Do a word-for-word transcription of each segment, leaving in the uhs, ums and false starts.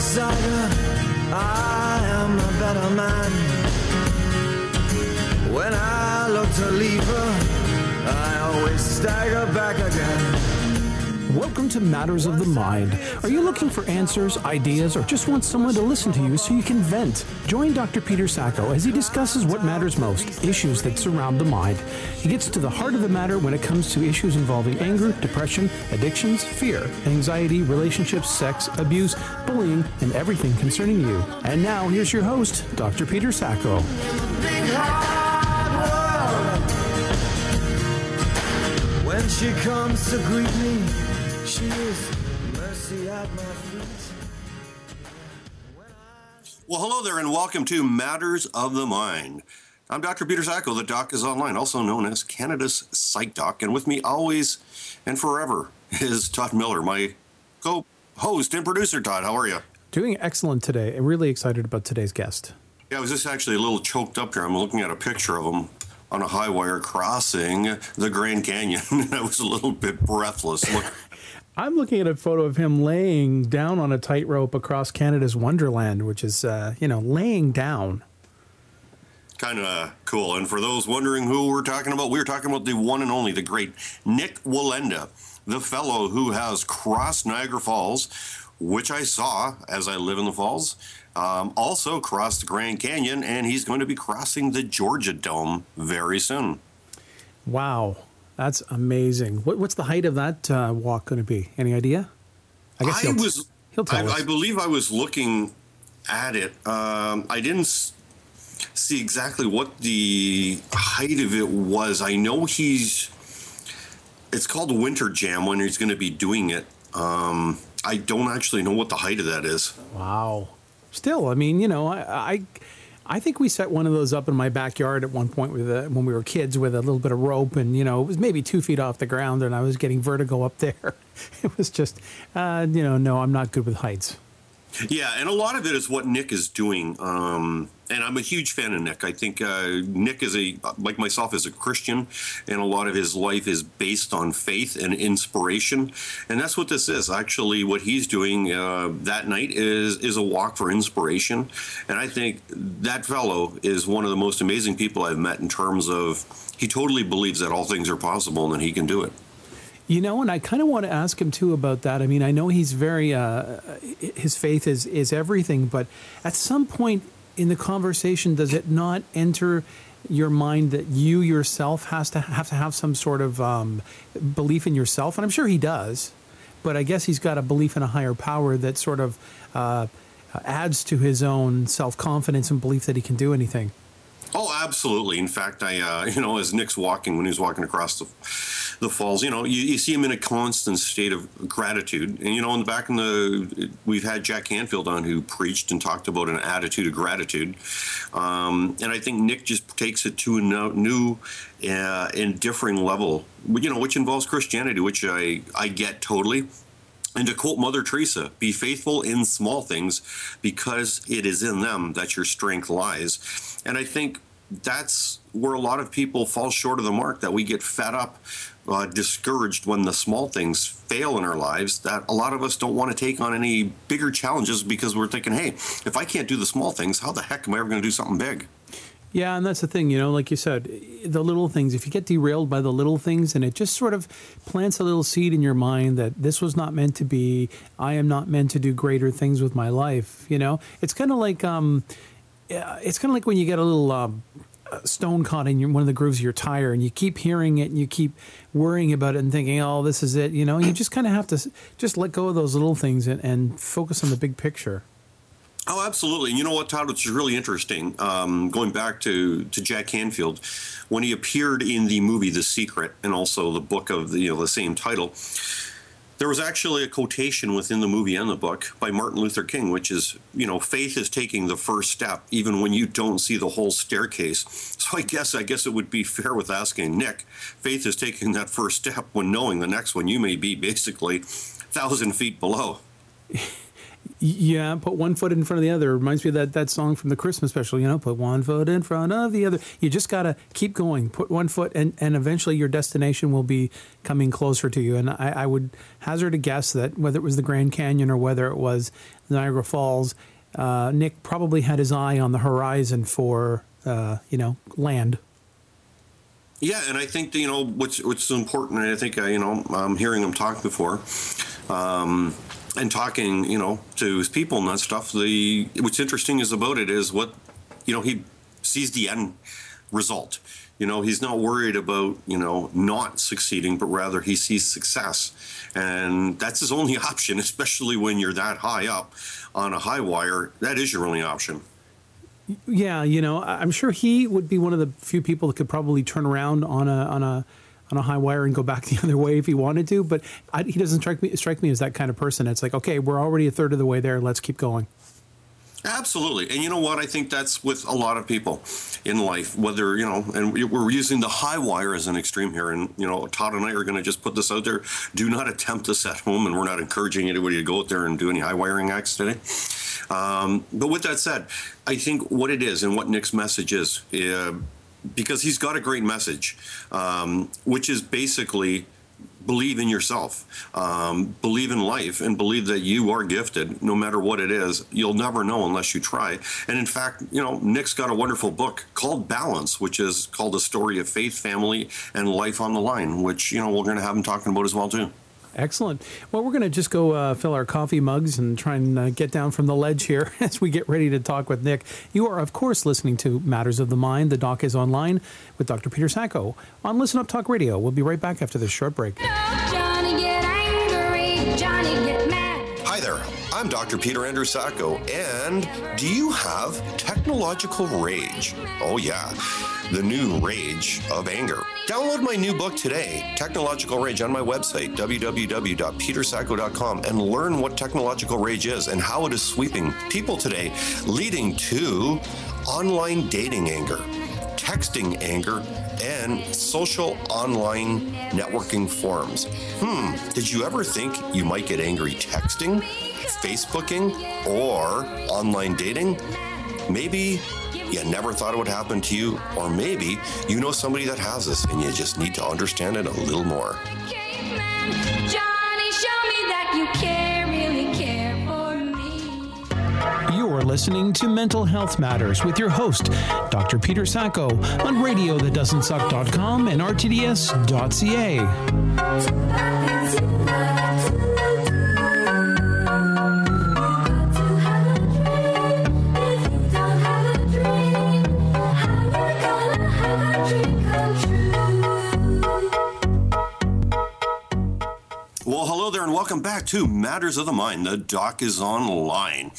decider, I am a better man. When I look to leave her, I always stagger back again. Welcome to Matters of the Mind. Are you looking for answers, ideas, or just want someone to listen to you so you can vent? Join Doctor Peter Sacco as he discusses what matters most, issues that surround the mind. He gets to the heart of the matter when it comes to issues involving anger, depression, addictions, fear, anxiety, relationships, sex, abuse, bullying, and everything concerning you. And now, here's your host, Doctor Peter Sacco. When she comes to greet me, she is mercy at my feet. Well, hello there, and welcome to Matters of the Mind. I'm Doctor Peter Sacco. The Doc is online, also known as Canada's Psych Doc. And with me always and forever is Todd Miller, my co-host and producer. Todd, how are you? Doing excellent today. I'm really excited about today's guest. Yeah, I was just actually a little choked up here. I'm looking at a picture of him on a high wire crossing the Grand Canyon. I was a little bit breathless. I'm looking at a photo of him laying down on a tightrope across Canada's Wonderland, which is, uh, you know, laying down. Kind of cool. And for those wondering who we're talking about, we're talking about the one and only, the great Nik Wallenda, the fellow who has crossed Niagara Falls, which I saw as I live in the falls, um, also crossed the Grand Canyon, and he's going to be crossing the Georgia Dome very soon. Wow, that's amazing. What, what's the height of that uh, walk going to be? Any idea? I guess I he'll, was, he'll tell I, us. I believe I was looking at it. Um, I didn't s- see exactly what the height of it was. I know he's, it's called Winter Jam when he's going to be doing it. Um, I don't actually know what the height of that is. Wow. Still, I mean, you know, I, I, I think we set one of those up in my backyard at one point with a, when we were kids with a little bit of rope, and, you know, it was maybe two feet off the ground and I was getting vertigo up there. It was just, uh, you know, no, I'm not good with heights. Yeah, and a lot of it is what Nick is doing, um, and I'm a huge fan of Nick. I think uh, Nick is a, like myself, is a Christian, and a lot of his life is based on faith and inspiration, and that's what this is. Actually, what he's doing uh, that night is is a walk for inspiration, and I think that fellow is one of the most amazing people I've met in terms of he totally believes that all things are possible and that he can do it. You know, and I kind of want to ask him, too, about that. I mean, I know he's very, uh, his faith is, is everything, but at some point in the conversation, does it not enter your mind that you yourself has to have to have some sort of um, belief in yourself? And I'm sure he does, but I guess he's got a belief in a higher power that sort of uh, adds to his own self-confidence and belief that he can do anything. Oh, absolutely. In fact, I, uh, you know, as Nick's walking, when he's walking across the the falls, you know, you, you see him in a constant state of gratitude. And, you know, in the back in the, we've had Jack Canfield on who preached and talked about an attitude of gratitude. Um, and I think Nick just takes it to a new uh, and differing level, you know, which involves Christianity, which I, I get totally. And to quote Mother Teresa, be faithful in small things because it is in them that your strength lies. And I think that's where a lot of people fall short of the mark, that we get fed up, uh, discouraged when the small things fail in our lives, that a lot of us don't want to take on any bigger challenges because we're thinking, hey, if I can't do the small things, how the heck am I ever going to do something big? Yeah, and that's the thing, you know, like you said, the little things, if you get derailed by the little things and it just sort of plants a little seed in your mind that this was not meant to be, I am not meant to do greater things with my life, you know? It's kind of like um, it's kind of like when you get a little uh, stone caught in your, one of the grooves of your tire and you keep hearing it and you keep worrying about it and thinking, oh, this is it, you know? You just kind of have to just let go of those little things and, and focus on the big picture. Oh, absolutely. And you know what, Todd, which is really interesting, um, going back to, to Jack Canfield, when he appeared in the movie The Secret and also the book of the, you know, the same title, there was actually a quotation within the movie and the book by Martin Luther King, which is, you know, faith is taking the first step, even when you don't see the whole staircase. So I guess I guess it would be fair with asking Nick, faith is taking that first step when knowing the next one you may be basically a thousand feet below. Yeah, put one foot in front of the other. It reminds me of that, that song from the Christmas special, you know, put one foot in front of the other. You just got to keep going, put one foot, and, and eventually your destination will be coming closer to you. And I, I would hazard a guess that whether it was the Grand Canyon or whether it was Niagara Falls, uh, Nick probably had his eye on the horizon for, uh, you know, land. Yeah, and I think, you know, what's, what's important, and I think, uh, you know, um, hearing him talk before, um, and talking, you know, to his people and that stuff, the what's interesting is about it is what, you know, he sees the end result. You know, he's not worried about, you know, not succeeding, but rather he sees success. And that's his only option, especially when you're that high up on a high wire. That is your only option. Yeah, you know, I'm sure he would be one of the few people that could probably turn around on a on a on a high wire and go back the other way if he wanted to. But I, he doesn't strike me strike me as that kind of person. It's like, okay, we're already a third of the way there. Let's keep going. Absolutely. And you know what? I think that's with a lot of people in life, whether, you know, and we're using the high wire as an extreme here. And, you know, Todd and I are going to just put this out there. Do not attempt this at home. And we're not encouraging anybody to go out there and do any high wiring acts today. Um, but with that said, I think what it is and what Nick's message is, uh, because he's got a great message, um, which is basically believe in yourself, um, believe in life, and believe that you are gifted no matter what it is. You'll never know unless you try. And in fact, you know, Nick's got a wonderful book called Balance, which is called A Story of Faith, Family, and Life on the Line, which, you know, we're going to have him talking about as well, too. Excellent. Well, we're going to just go uh, fill our coffee mugs and try and uh, get down from the ledge here as we get ready to talk with Nick. You are, of course, listening to Matters of the Mind. The doc is online with Doctor Peter Sacco on Listen Up Talk Radio. We'll be right back after this short break. Johnny get angry, Johnny get mad. Hi there. I'm Doctor Peter Andrew Sacco, and do you have technological rage? Oh, yeah. The new rage of anger. Download my new book today, Technological Rage, on my website, w w w dot peter sacco dot com, and learn what technological rage is and how it is sweeping people today, leading to online dating anger, texting anger, and social online networking forums. Hmm, did you ever think you might get angry texting, Facebooking, or online dating? Maybe you never thought it would happen to you, or maybe you know somebody that has this and you just need to understand it a little more. You're listening to Mental Health Matters with your host, Doctor Peter Sacco, on radio that doesn't suck dot com and r t d s dot c a. Well, hello there and welcome back to Matters of the Mind. The doc is online.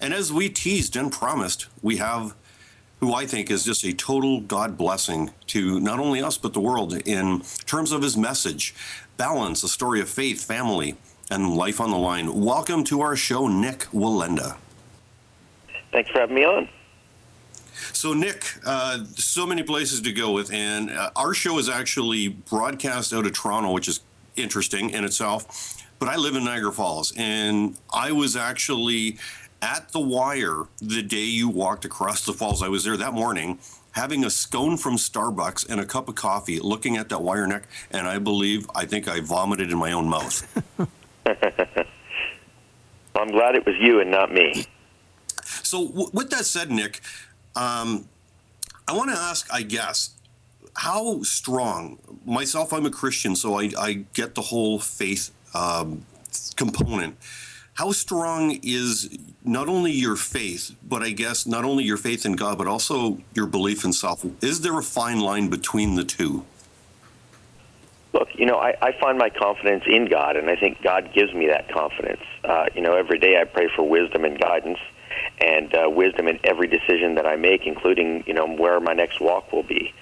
And as we teased and promised, we have who I think is just a total God blessing to not only us, but the world in terms of his message, Balance, A Story of Faith, Family, and Life on the Line. Welcome to our show, Nik Wallenda. Thanks for having me on. So, Nick, uh, so many places to go with, and uh, our show is actually broadcast out of Toronto, which is interesting in itself, but I live in Niagara Falls, and I was actually at the wire the day you walked across the falls. I was there that morning having a scone from Starbucks and a cup of coffee, looking at that wire, Nick, and I believe, I think I vomited in my own mouth. I'm glad it was you and not me. So, w- with that said, Nick, Um, I want to ask, I guess, how strong, myself, I'm a Christian, so I, I get the whole faith um, component. How strong is not only your faith, but I guess not only your faith in God, but also your belief in self? Is there a fine line between the two? Look, you know, I, I find my confidence in God, and I think God gives me that confidence. Uh, you know, every day I pray for wisdom and guidance. And uh, wisdom in every decision that I make, including, you know, where my next walk will be.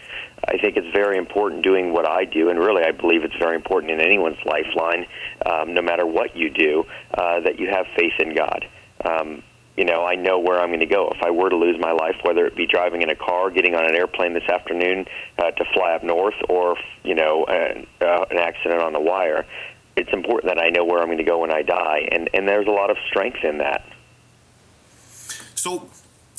I think it's very important doing what I do, and really I believe it's very important in anyone's lifeline, um, no matter what you do, uh, that you have faith in God. Um, you know, I know where I'm going to go. If I were to lose my life, whether it be driving in a car, getting on an airplane this afternoon uh, to fly up north, or, you know, an, uh, an accident on the wire, it's important that I know where I'm going to go when I die, and, and there's a lot of strength in that. So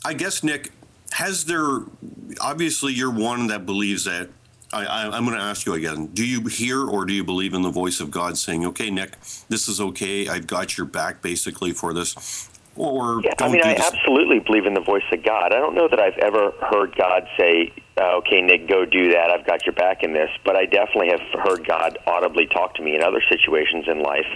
I guess, Nick, has there – obviously you're one that believes that I, I, I'm going to ask you again. Do you hear or do you believe in the voice of God saying, okay, Nick, this is okay. I've got your back basically for this? Or yeah, don't I mean, do I this. absolutely believe in the voice of God. I don't know that I've ever heard God say, uh, okay, Nick, go do that. I've got your back in this. But I definitely have heard God audibly talk to me in other situations in life.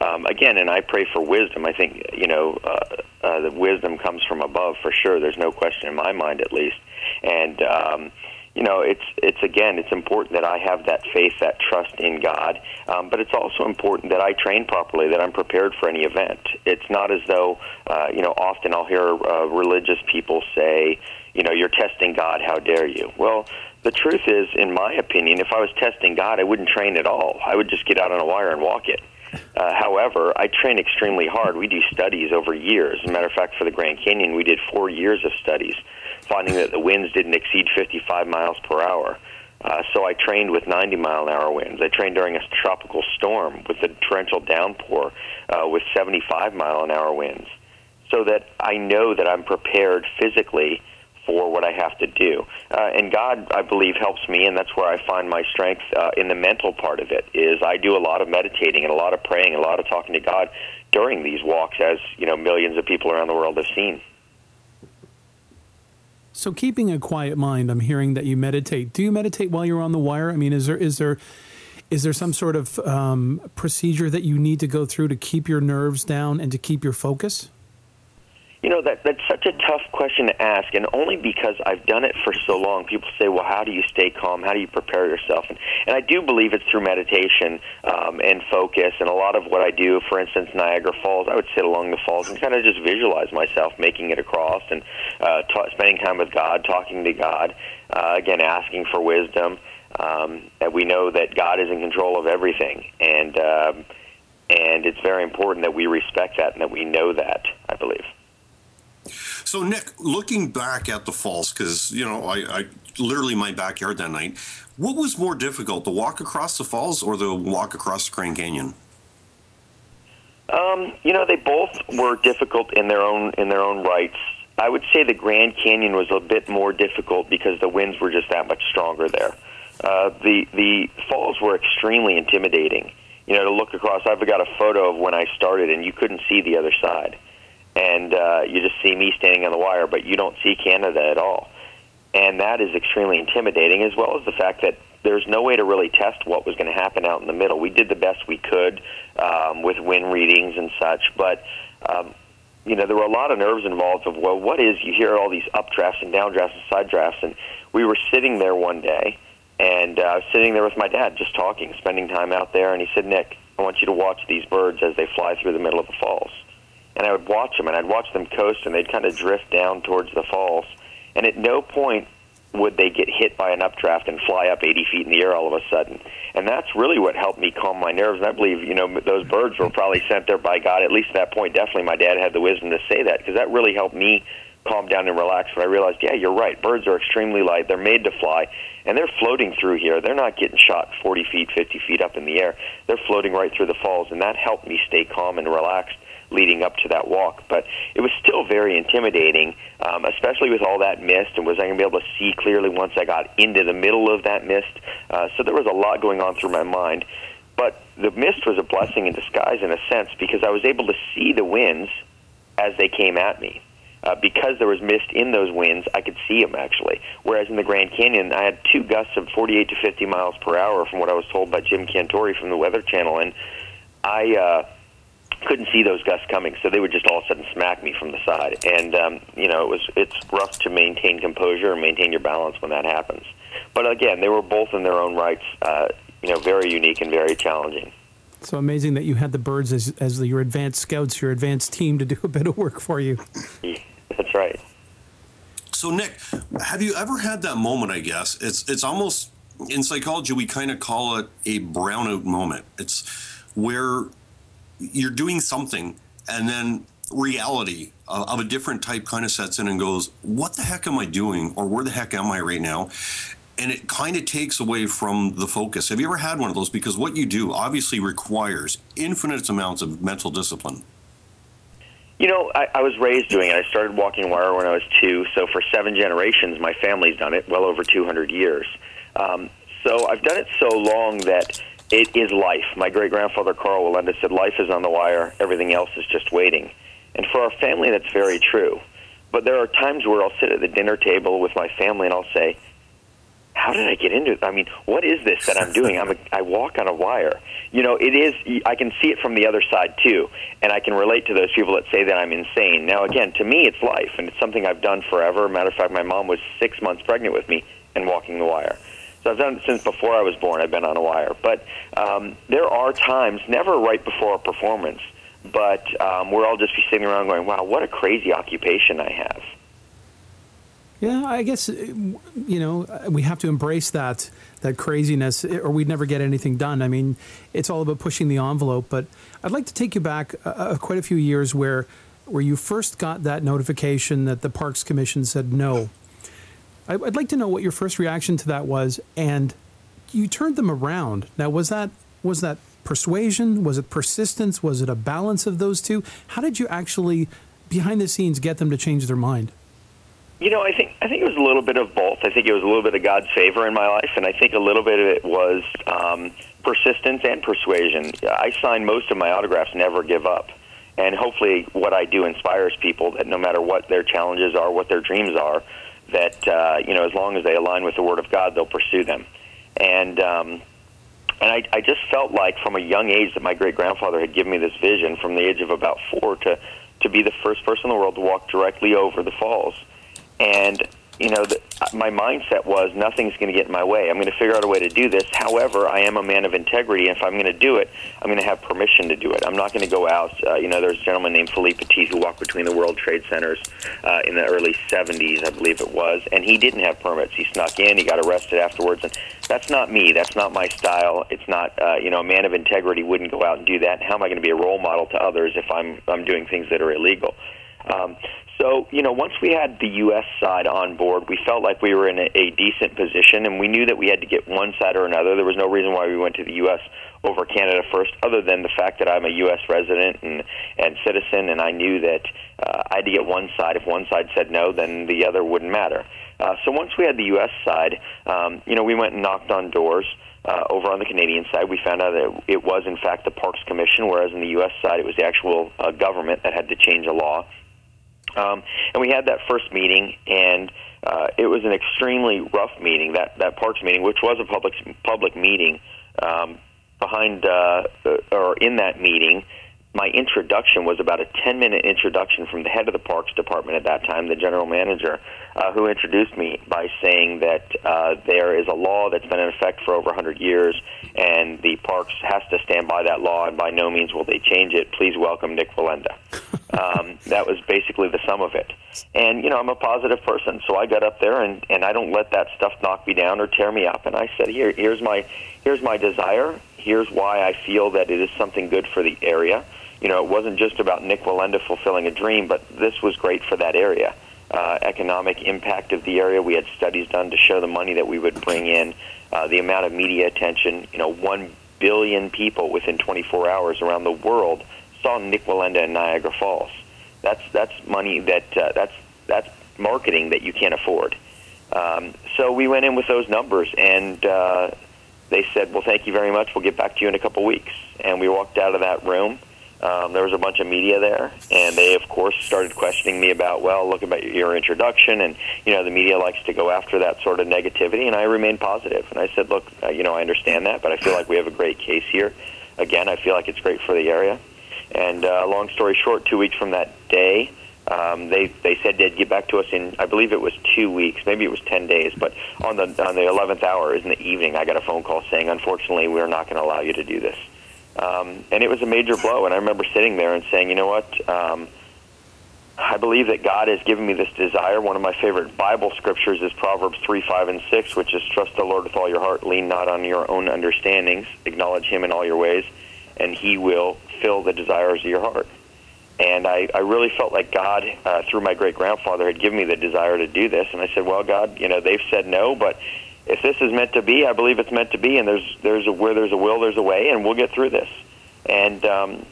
Um, again, and I pray for wisdom. I think, you know, uh, uh, the wisdom comes from above for sure. There's no question in my mind, at least. And, um, you know, it's, it's again, it's important that I have that faith, that trust in God. Um, but it's also important that I train properly, that I'm prepared for any event. It's not as though, uh, you know, often I'll hear uh, religious people say, you know, you're testing God, how dare you? Well, the truth is, in my opinion, if I was testing God, I wouldn't train at all. I would just get out on a wire and walk it. Uh, however, I train extremely hard. We do studies over years. As a matter of fact, for the Grand Canyon, we did four years of studies, finding that the winds didn't exceed fifty-five miles per hour. Uh, so I trained with ninety mile an hour winds. I trained during a tropical storm with a torrential downpour uh, with seventy-five mile an hour winds, so that I know that I'm prepared physically for what I have to do. Uh, and God, I believe, helps me, and that's where I find my strength uh, in the mental part of it, is I do a lot of meditating and a lot of praying, a lot of talking to God during these walks, as you know, millions of people around the world have seen. So keeping a quiet mind, I'm hearing that you meditate. Do you meditate while you're on the wire? I mean, is there is there is there some sort of um, procedure that you need to go through to keep your nerves down and to keep your focus? You know, that that's such a tough question to ask, and only because I've done it for so long. People say, well, how do you stay calm? How do you prepare yourself? And, and I do believe it's through meditation um, and focus, and a lot of what I do, for instance, Niagara Falls, I would sit along the falls and kind of just visualize myself making it across and uh, ta- spending time with God, talking to God, uh, again, asking for wisdom. Um, and we know that God is in control of everything, and, um, and it's very important that we respect that and that we know that, I believe. So, Nick, looking back at the falls, because, you know, I, I literally my backyard that night, what was more difficult, the walk across the falls or the walk across the Grand Canyon? Um, you know, they both were difficult in their own in their own rights. I would say the Grand Canyon was a bit more difficult because the winds were just that much stronger there. Uh, the, the falls were extremely intimidating. You know, to look across, I've got a photo of when I started, and you couldn't see the other side. And uh, you just see me standing on the wire, but you don't see Canada at all. And that is extremely intimidating, as well as the fact that there's no way to really test what was going to happen out in the middle. We did the best we could um, with wind readings and such, but um, you know, there were a lot of nerves involved of, well, what is, you hear all these updrafts and downdrafts and side drafts, and we were sitting there one day, and I uh, was sitting there with my dad just talking, spending time out there, and he said, Nick, I want you to watch these birds as they fly through the middle of the falls. And I would watch them, and I'd watch them coast, and they'd kind of drift down towards the falls. And at no point would they get hit by an updraft and fly up eighty feet in the air all of a sudden. And that's really what helped me calm my nerves. And I believe, you know, those birds were probably sent there by God. At least at that point, definitely my dad had the wisdom to say that, because that really helped me calm down and relax. But I realized, yeah, you're right. Birds are extremely light. They're made to fly, and they're floating through here. They're not getting shot forty feet, fifty feet up in the air. They're floating right through the falls, and that helped me stay calm and relaxed leading up to that walk. But it was still very intimidating, um, especially with all that mist, and was I going to be able to see clearly once I got into the middle of that mist? Uh, so there was a lot going on through my mind. But the mist was a blessing in disguise in a sense, because I was able to see the winds as they came at me. Uh, because there was mist in those winds, I could see them, actually. Whereas in the Grand Canyon, I had two gusts of forty-eight to fifty miles per hour, from what I was told by Jim Cantore from the Weather Channel, and I... Uh, couldn't see those gusts coming, so they would just all of a sudden smack me from the side. And, um, you know, it was it's rough to maintain composure and maintain your balance when that happens. But, again, they were both in their own rights, uh, you know, very unique and very challenging. So amazing that you had the birds as, as your advanced scouts, your advanced team, to do a bit of work for you. Yeah, that's right. So, Nick, have you ever had that moment, I guess? It's, it's almost, in psychology, we kind of call it a brownout moment. It's where you're doing something, and then reality uh, of a different type kind of sets in and goes, what the heck am I doing? Or where the heck am I right now? and it kind of takes away from the focus. Have you ever had one of those? Because what you do obviously requires infinite amounts of mental discipline. You know, I, I was raised doing it. I started walking wire when I was two, so for seven generations, my family's done it, well over two hundred years. Um, so I've done it so long that it is life. My great-grandfather, Carl Wallenda, said, life is on the wire, everything else is just waiting. And for our family, that's very true. But there are times where I'll sit at the dinner table with my family and I'll say, how did I get into it? I mean, what is this that I'm doing? I'm a, I walk on a wire. You know, it is, I can see it from the other side, too, and I can relate to those people that say that I'm insane. Now, again, to me, it's life, and it's something I've done forever. Matter of fact, my mom was six months pregnant with me and walking the wire. So I've done it since before I was born. I've been on a wire. But um, there are times, never right before a performance, but um, we're all just be sitting around going, wow, what a crazy occupation I have. Yeah, I guess, you know, we have to embrace that that craziness or we'd never get anything done. I mean, it's all about pushing the envelope. But I'd like to take you back uh, quite a few years where where you first got that notification that the Parks Commission said no. I, I'd like to know what your first reaction to that was. And you turned them around. Now, was that was that persuasion? Was it persistence? Was it a balance of those two? How did you actually, behind the scenes, get them to change their mind? You know, I think I think it was a little bit of both. I think it was a little bit of God's favor in my life, and I think a little bit of it was um, persistence and persuasion. I sign most of my autographs, never give up. And hopefully what I do inspires people that no matter what their challenges are, what their dreams are, that, uh, you know, as long as they align with the Word of God, they'll pursue them. And um, and I, I just felt like from a young age that my great-grandfather had given me this vision from the age of about four to, to be the first person in the world to walk directly over the falls. And, you know, the, my mindset was nothing's going to get in my way. I'm going to figure out a way to do this. However, I am a man of integrity. And if I'm going to do it, I'm going to have permission to do it. I'm not going to go out. Uh, you know, there's a gentleman named Philippe Petit who walked between the World Trade Centers uh, in the early seventies, I believe it was. And he didn't have permits. He snuck in. He got arrested afterwards. And that's not me. That's not my style. It's not, uh, you know, a man of integrity wouldn't go out and do that. How am I going to be a role model to others if I'm, I'm doing things that are illegal? Um, so, you know, once we had the U S side on board, we felt like we were in a, a decent position, and we knew that we had to get one side or another. There was no reason why we went to the U S over Canada first, other than the fact that I'm a U S resident and, and citizen, and I knew that uh, I had to get one side. If one side said no, then the other wouldn't matter. Uh, so once we had the U S side, um, you know, we went and knocked on doors. Uh, over on the Canadian side, we found out that it was, in fact, the Parks Commission, whereas in the U S side, it was the actual uh, government that had to change a law. Um, and we had that first meeting, and uh, it was an extremely rough meeting, that, that Parks meeting, which was a public public meeting. Um, behind uh, or in that meeting, my introduction was about a ten-minute introduction from the head of the Parks Department at that time, the general manager, uh, who introduced me by saying that uh, there is a law that's been in effect for over one hundred years, and the Parks has to stand by that law, and by no means will they change it. Please welcome Nik Wallenda. Um, that was basically the sum of it. And, you know, I'm a positive person, so I got up there, and, and I don't let that stuff knock me down or tear me up. And I said, here, here's my, here's my desire. Here's why I feel that it is something good for the area. You know, it wasn't just about Nik Wallenda fulfilling a dream, but this was great for that area. Uh, economic impact of the area, we had studies done to show the money that we would bring in, uh, the amount of media attention. You know, one billion people within twenty-four hours around the world saw Nik Wallenda in Niagara Falls. That's that's money that uh, that's that's marketing that you can't afford. Um, so we went in with those numbers, and uh, they said, "Well, thank you very much. We'll get back to you in a couple weeks." And we walked out of that room. Um, there was a bunch of media there, and they, of course, started questioning me about, well, look about your introduction, and, you know, the media likes to go after that sort of negativity, and I remained positive. And I said, look, uh, you know, I understand that, but I feel like we have a great case here. Again, I feel like it's great for the area. And uh, long story short, two weeks from that day, um, they, they said they'd get back to us in, I believe it was two weeks, maybe it was ten days, but on the, on the eleventh hour in the evening, I got a phone call saying, unfortunately, we're not going to allow you to do this. Um, and it was a major blow, and I remember sitting there and saying, you know what, um, I believe that God has given me this desire. One of my favorite Bible scriptures is Proverbs three, five, and six, which is trust the Lord with all your heart, lean not on your own understandings, acknowledge him in all your ways, and he will fill the desires of your heart. And I, I really felt like God, uh, through my great-grandfather, had given me the desire to do this, and I said, well, God, you know, they've said no, but if this is meant to be, I believe it's meant to be, and there's there's a, where there's a will, there's a way, and we'll get through this. And um,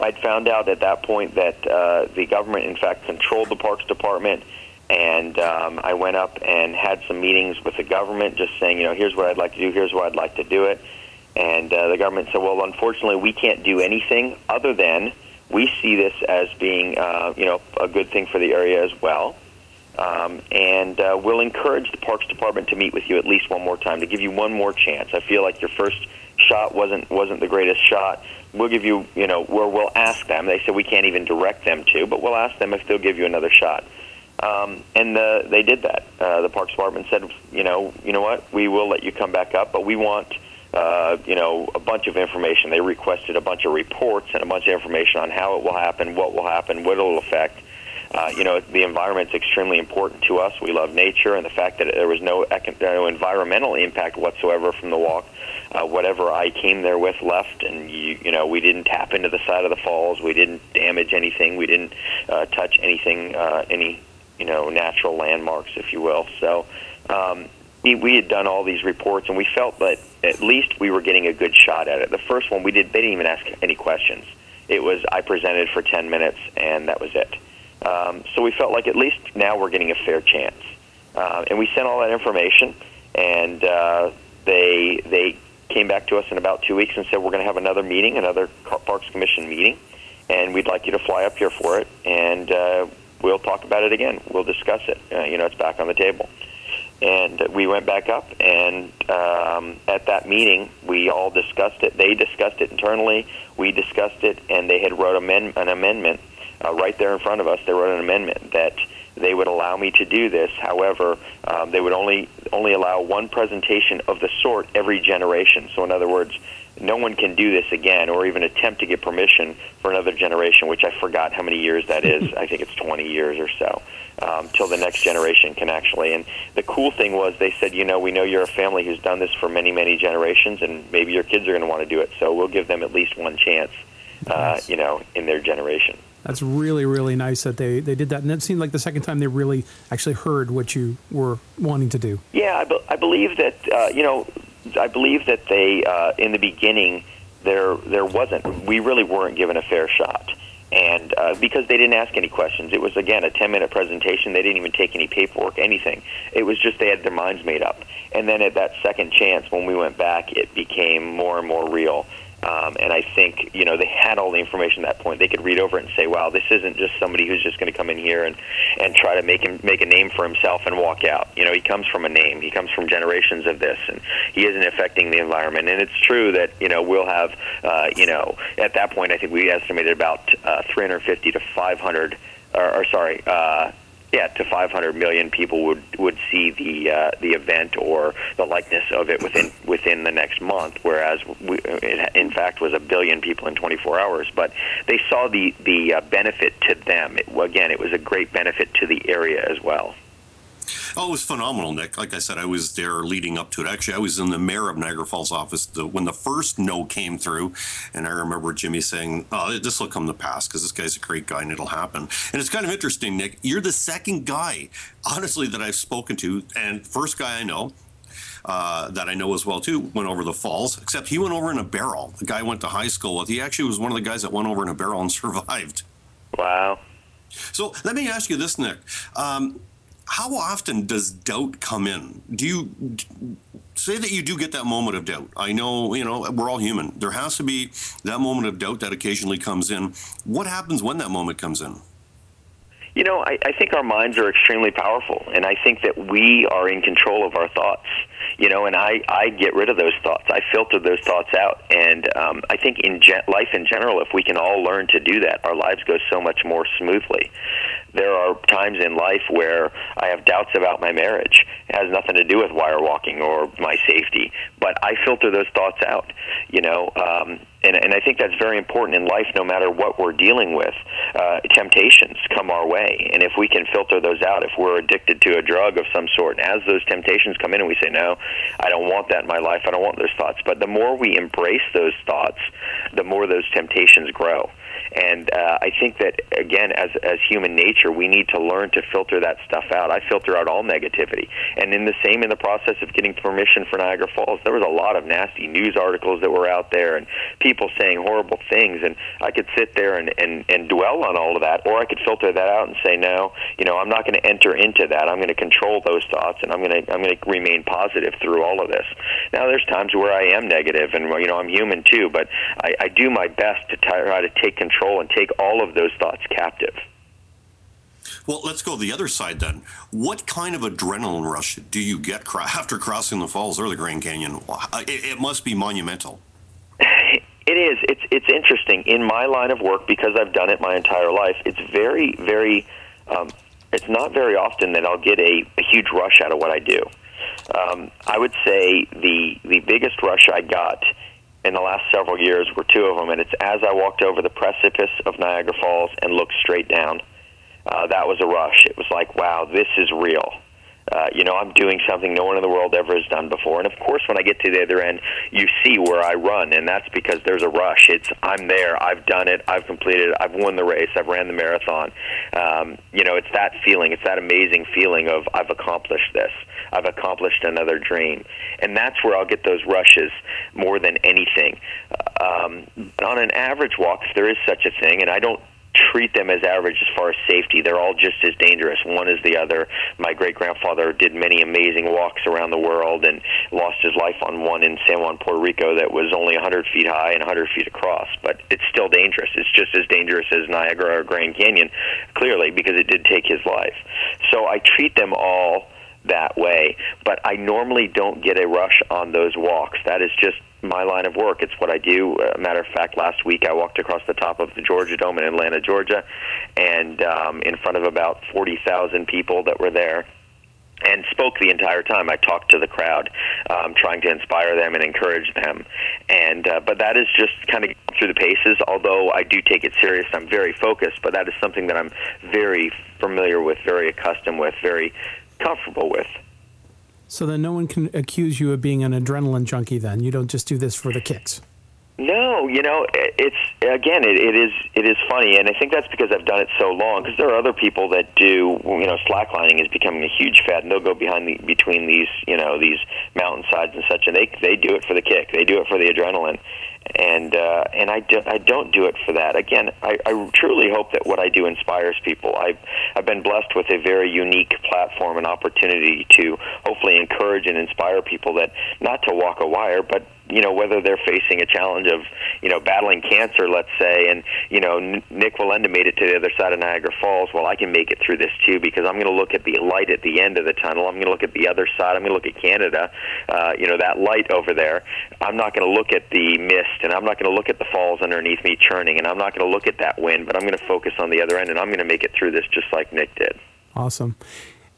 I'd found out at that point that uh, the government, in fact, controlled the Parks Department, and um, I went up and had some meetings with the government just saying, you know, here's what I'd like to do, here's why I'd like to do it. And uh, the government said, well, unfortunately, we can't do anything other than we see this as being, uh, you know, a good thing for the area as well. Um, and uh, we'll encourage the Parks Department to meet with you at least one more time, to give you one more chance. I feel like your first shot wasn't wasn't the greatest shot. We'll give you, you know, where we'll ask them. They said we can't even direct them to, but we'll ask them if they'll give you another shot. Um, and the, they did that. Uh, the Parks Department said, you know, you know what, we will let you come back up, but we want, uh, you know, a bunch of information. They requested a bunch of reports and a bunch of information on how it will happen, what will happen, what it will affect. Uh, you know, the environment's extremely important to us. We love nature, and the fact that there was no, econ- no environmental impact whatsoever from the walk, uh, whatever I came there with left, and, you, you know, we didn't tap into the side of the falls. We didn't damage anything. We didn't uh, touch anything, uh, any, you know, natural landmarks, if you will. So um, we, we had done all these reports, and we felt that at least we were getting a good shot at it. The first one, we did, they didn't even ask any questions. It was, I presented for ten minutes, and that was it. Um, so we felt like at least now we're getting a fair chance. Uh, and we sent all that information, and uh, they they came back to us in about two weeks and said, we're going to have another meeting, another Parks Commission meeting, and we'd like you to fly up here for it, and uh, we'll talk about it again. We'll discuss it. Uh, you know, it's back on the table. And we went back up, and um, at that meeting, we all discussed it. They discussed it internally. We discussed it, and they had wrote amend- an amendment. Uh, right there in front of us, they wrote an amendment that they would allow me to do this. However, um, they would only only allow one presentation of the sort every generation. So in other words, no one can do this again or even attempt to get permission for another generation, which I forgot how many years that is. I think it's twenty years or so um, till the next generation can actually. And the cool thing was they said, you know, we know you're a family who's done this for many, many generations, and maybe your kids are going to want to do it. So we'll give them at least one chance, uh, you know, in their generation. That's really, really nice that they, they did that. And it seemed like the second time they really actually heard what you were wanting to do. Yeah, I, be, I believe that, uh, you know, I believe that they, uh, in the beginning, there there wasn't, we really weren't given a fair shot. And uh, because they didn't ask any questions. It was, again, a ten-minute presentation. They didn't even take any paperwork, anything. It was just they had their minds made up. And then at that second chance, when we went back, it became more and more real. Um, and I think, you know, they had all the information at that point. They could read over it and say, wow, this isn't just somebody who's just going to come in here and, and try to make him make a name for himself and walk out. You know, he comes from a name. He comes from generations of this, and he isn't affecting the environment. And it's true that, you know, we'll have, uh, you know, at that point I think we estimated about uh, three hundred fifty to five hundred, or, or sorry, uh Yeah, to five hundred million people would would see the uh, the event or the likeness of it within within the next month, whereas we, it in fact was a billion people in twenty-four hours. But they saw the the uh, benefit to them. It, again, it was a great benefit to the area as well. Oh, it was phenomenal, Nick. Like I said, I was there leading up to it. Actually, I was in the mayor of Niagara Falls office the, when the first no came through, and I remember Jimmy saying, oh, this will come to pass because this guy's a great guy and it'll happen. And it's kind of interesting, Nick. You're the second guy, honestly, that I've spoken to, and first guy I know uh, that I know as well, too, went over the falls, except he went over in a barrel. The guy I went to high school with, he actually was one of the guys that went over in a barrel and survived. Wow. So let me ask you this, Nick. Um How often does doubt come in? Do you say that you do get that moment of doubt? I know, you know, we're all human. There has to be that moment of doubt that occasionally comes in. What happens when that moment comes in? You know, I, I think our minds are extremely powerful, and I think that we are in control of our thoughts, you know, and I, I get rid of those thoughts. I filter those thoughts out, and um, I think in gen- life in general, if we can all learn to do that, our lives go so much more smoothly. There are times in life where I have doubts about my marriage. It has nothing to do with wire walking or my safety, but I filter those thoughts out, you know, um, And, and I think that's very important in life, no matter what we're dealing with. Uh, temptations come our way, and if we can filter those out, if we're addicted to a drug of some sort, and as those temptations come in and we say, no, I don't want that in my life, I don't want those thoughts. But the more we embrace those thoughts, the more those temptations grow. And uh, I think that, again, as as human nature, we need to learn to filter that stuff out. I filter out all negativity. And in the same, in the process of getting permission for Niagara Falls, there was a lot of nasty news articles that were out there and people saying horrible things. And I could sit there and, and, and dwell on all of that, or I could filter that out and say, no, you know, I'm not going to enter into that. I'm going to control those thoughts, and I'm going to I'm going to remain positive through all of this. Now, there's times where I am negative, and, you know, I'm human too, but I, I do my best to try to take control and take all of those thoughts captive. Well, let's go to the other side then. What kind of adrenaline rush do you get after crossing the falls or the Grand Canyon? It must be monumental. It is. It's it's interesting. In my line of work, because I've done it my entire life, it's very, very, um, it's not very often that I'll get a, a huge rush out of what I do. Um, I would say the the biggest rush I got in the last several years were two of them, and it's as I walked over the precipice of Niagara Falls and looked straight down. Uh, that was a rush. It was like, wow, this is real. Uh, you know, I'm doing something no one in the world ever has done before. And, of course, when I get to the other end, you see where I run, and that's because there's a rush. It's, I'm there, I've done it, I've completed it, I've won the race, I've ran the marathon. Um, you know, it's that feeling, it's that amazing feeling of I've accomplished this, I've accomplished another dream. And that's where I'll get those rushes more than anything. Um, on an average walk, if there is such a thing, and I don't treat them as average as far as safety. They're all just as dangerous, one as the other. My great-grandfather did many amazing walks around the world and lost his life on one in San Juan, Puerto Rico that was only one hundred feet high and one hundred feet across, but it's still dangerous. It's just as dangerous as Niagara or Grand Canyon, clearly, because it did take his life. So I treat them all that way, but I normally don't get a rush on those walks. That is just my line of work. It's what I do. Uh, matter of fact, last week I walked across the top of the Georgia Dome in Atlanta, Georgia, and um, in front of about forty thousand people that were there, and spoke the entire time. I talked to the crowd, um, trying to inspire them and encourage them. And uh, but that is just kind of through the paces, although I do take it serious. I'm very focused, but that is something that I'm very familiar with, very accustomed with, very comfortable with. So then no one can accuse you of being an adrenaline junkie then. You don't just do this for the kicks. No, you know, it's, again, it, it is it is funny, and I think that's because I've done it so long, because there are other people that do, you know, slacklining is becoming a huge fad, and they'll go behind the, between these, you know, these mountainsides and such, and they they do it for the kick. They do it for the adrenaline. And uh, and I, do, I don't do it for that. Again, I, I truly hope that what I do inspires people. I've, I've been blessed with a very unique platform and opportunity to hopefully encourage and inspire people that not to walk a wire, but, you know, whether they're facing a challenge of, you know, battling cancer, let's say, and, you know, Nik Wallenda made it to the other side of Niagara Falls. Well, I can make it through this, too, because I'm going to look at the light at the end of the tunnel. I'm going to look at the other side. I'm going to look at Canada, uh, you know, that light over there. I'm not going to look at the mist, and I'm not going to look at the falls underneath me churning, and I'm not going to look at that wind, but I'm going to focus on the other end, and I'm going to make it through this just like Nick did. Awesome.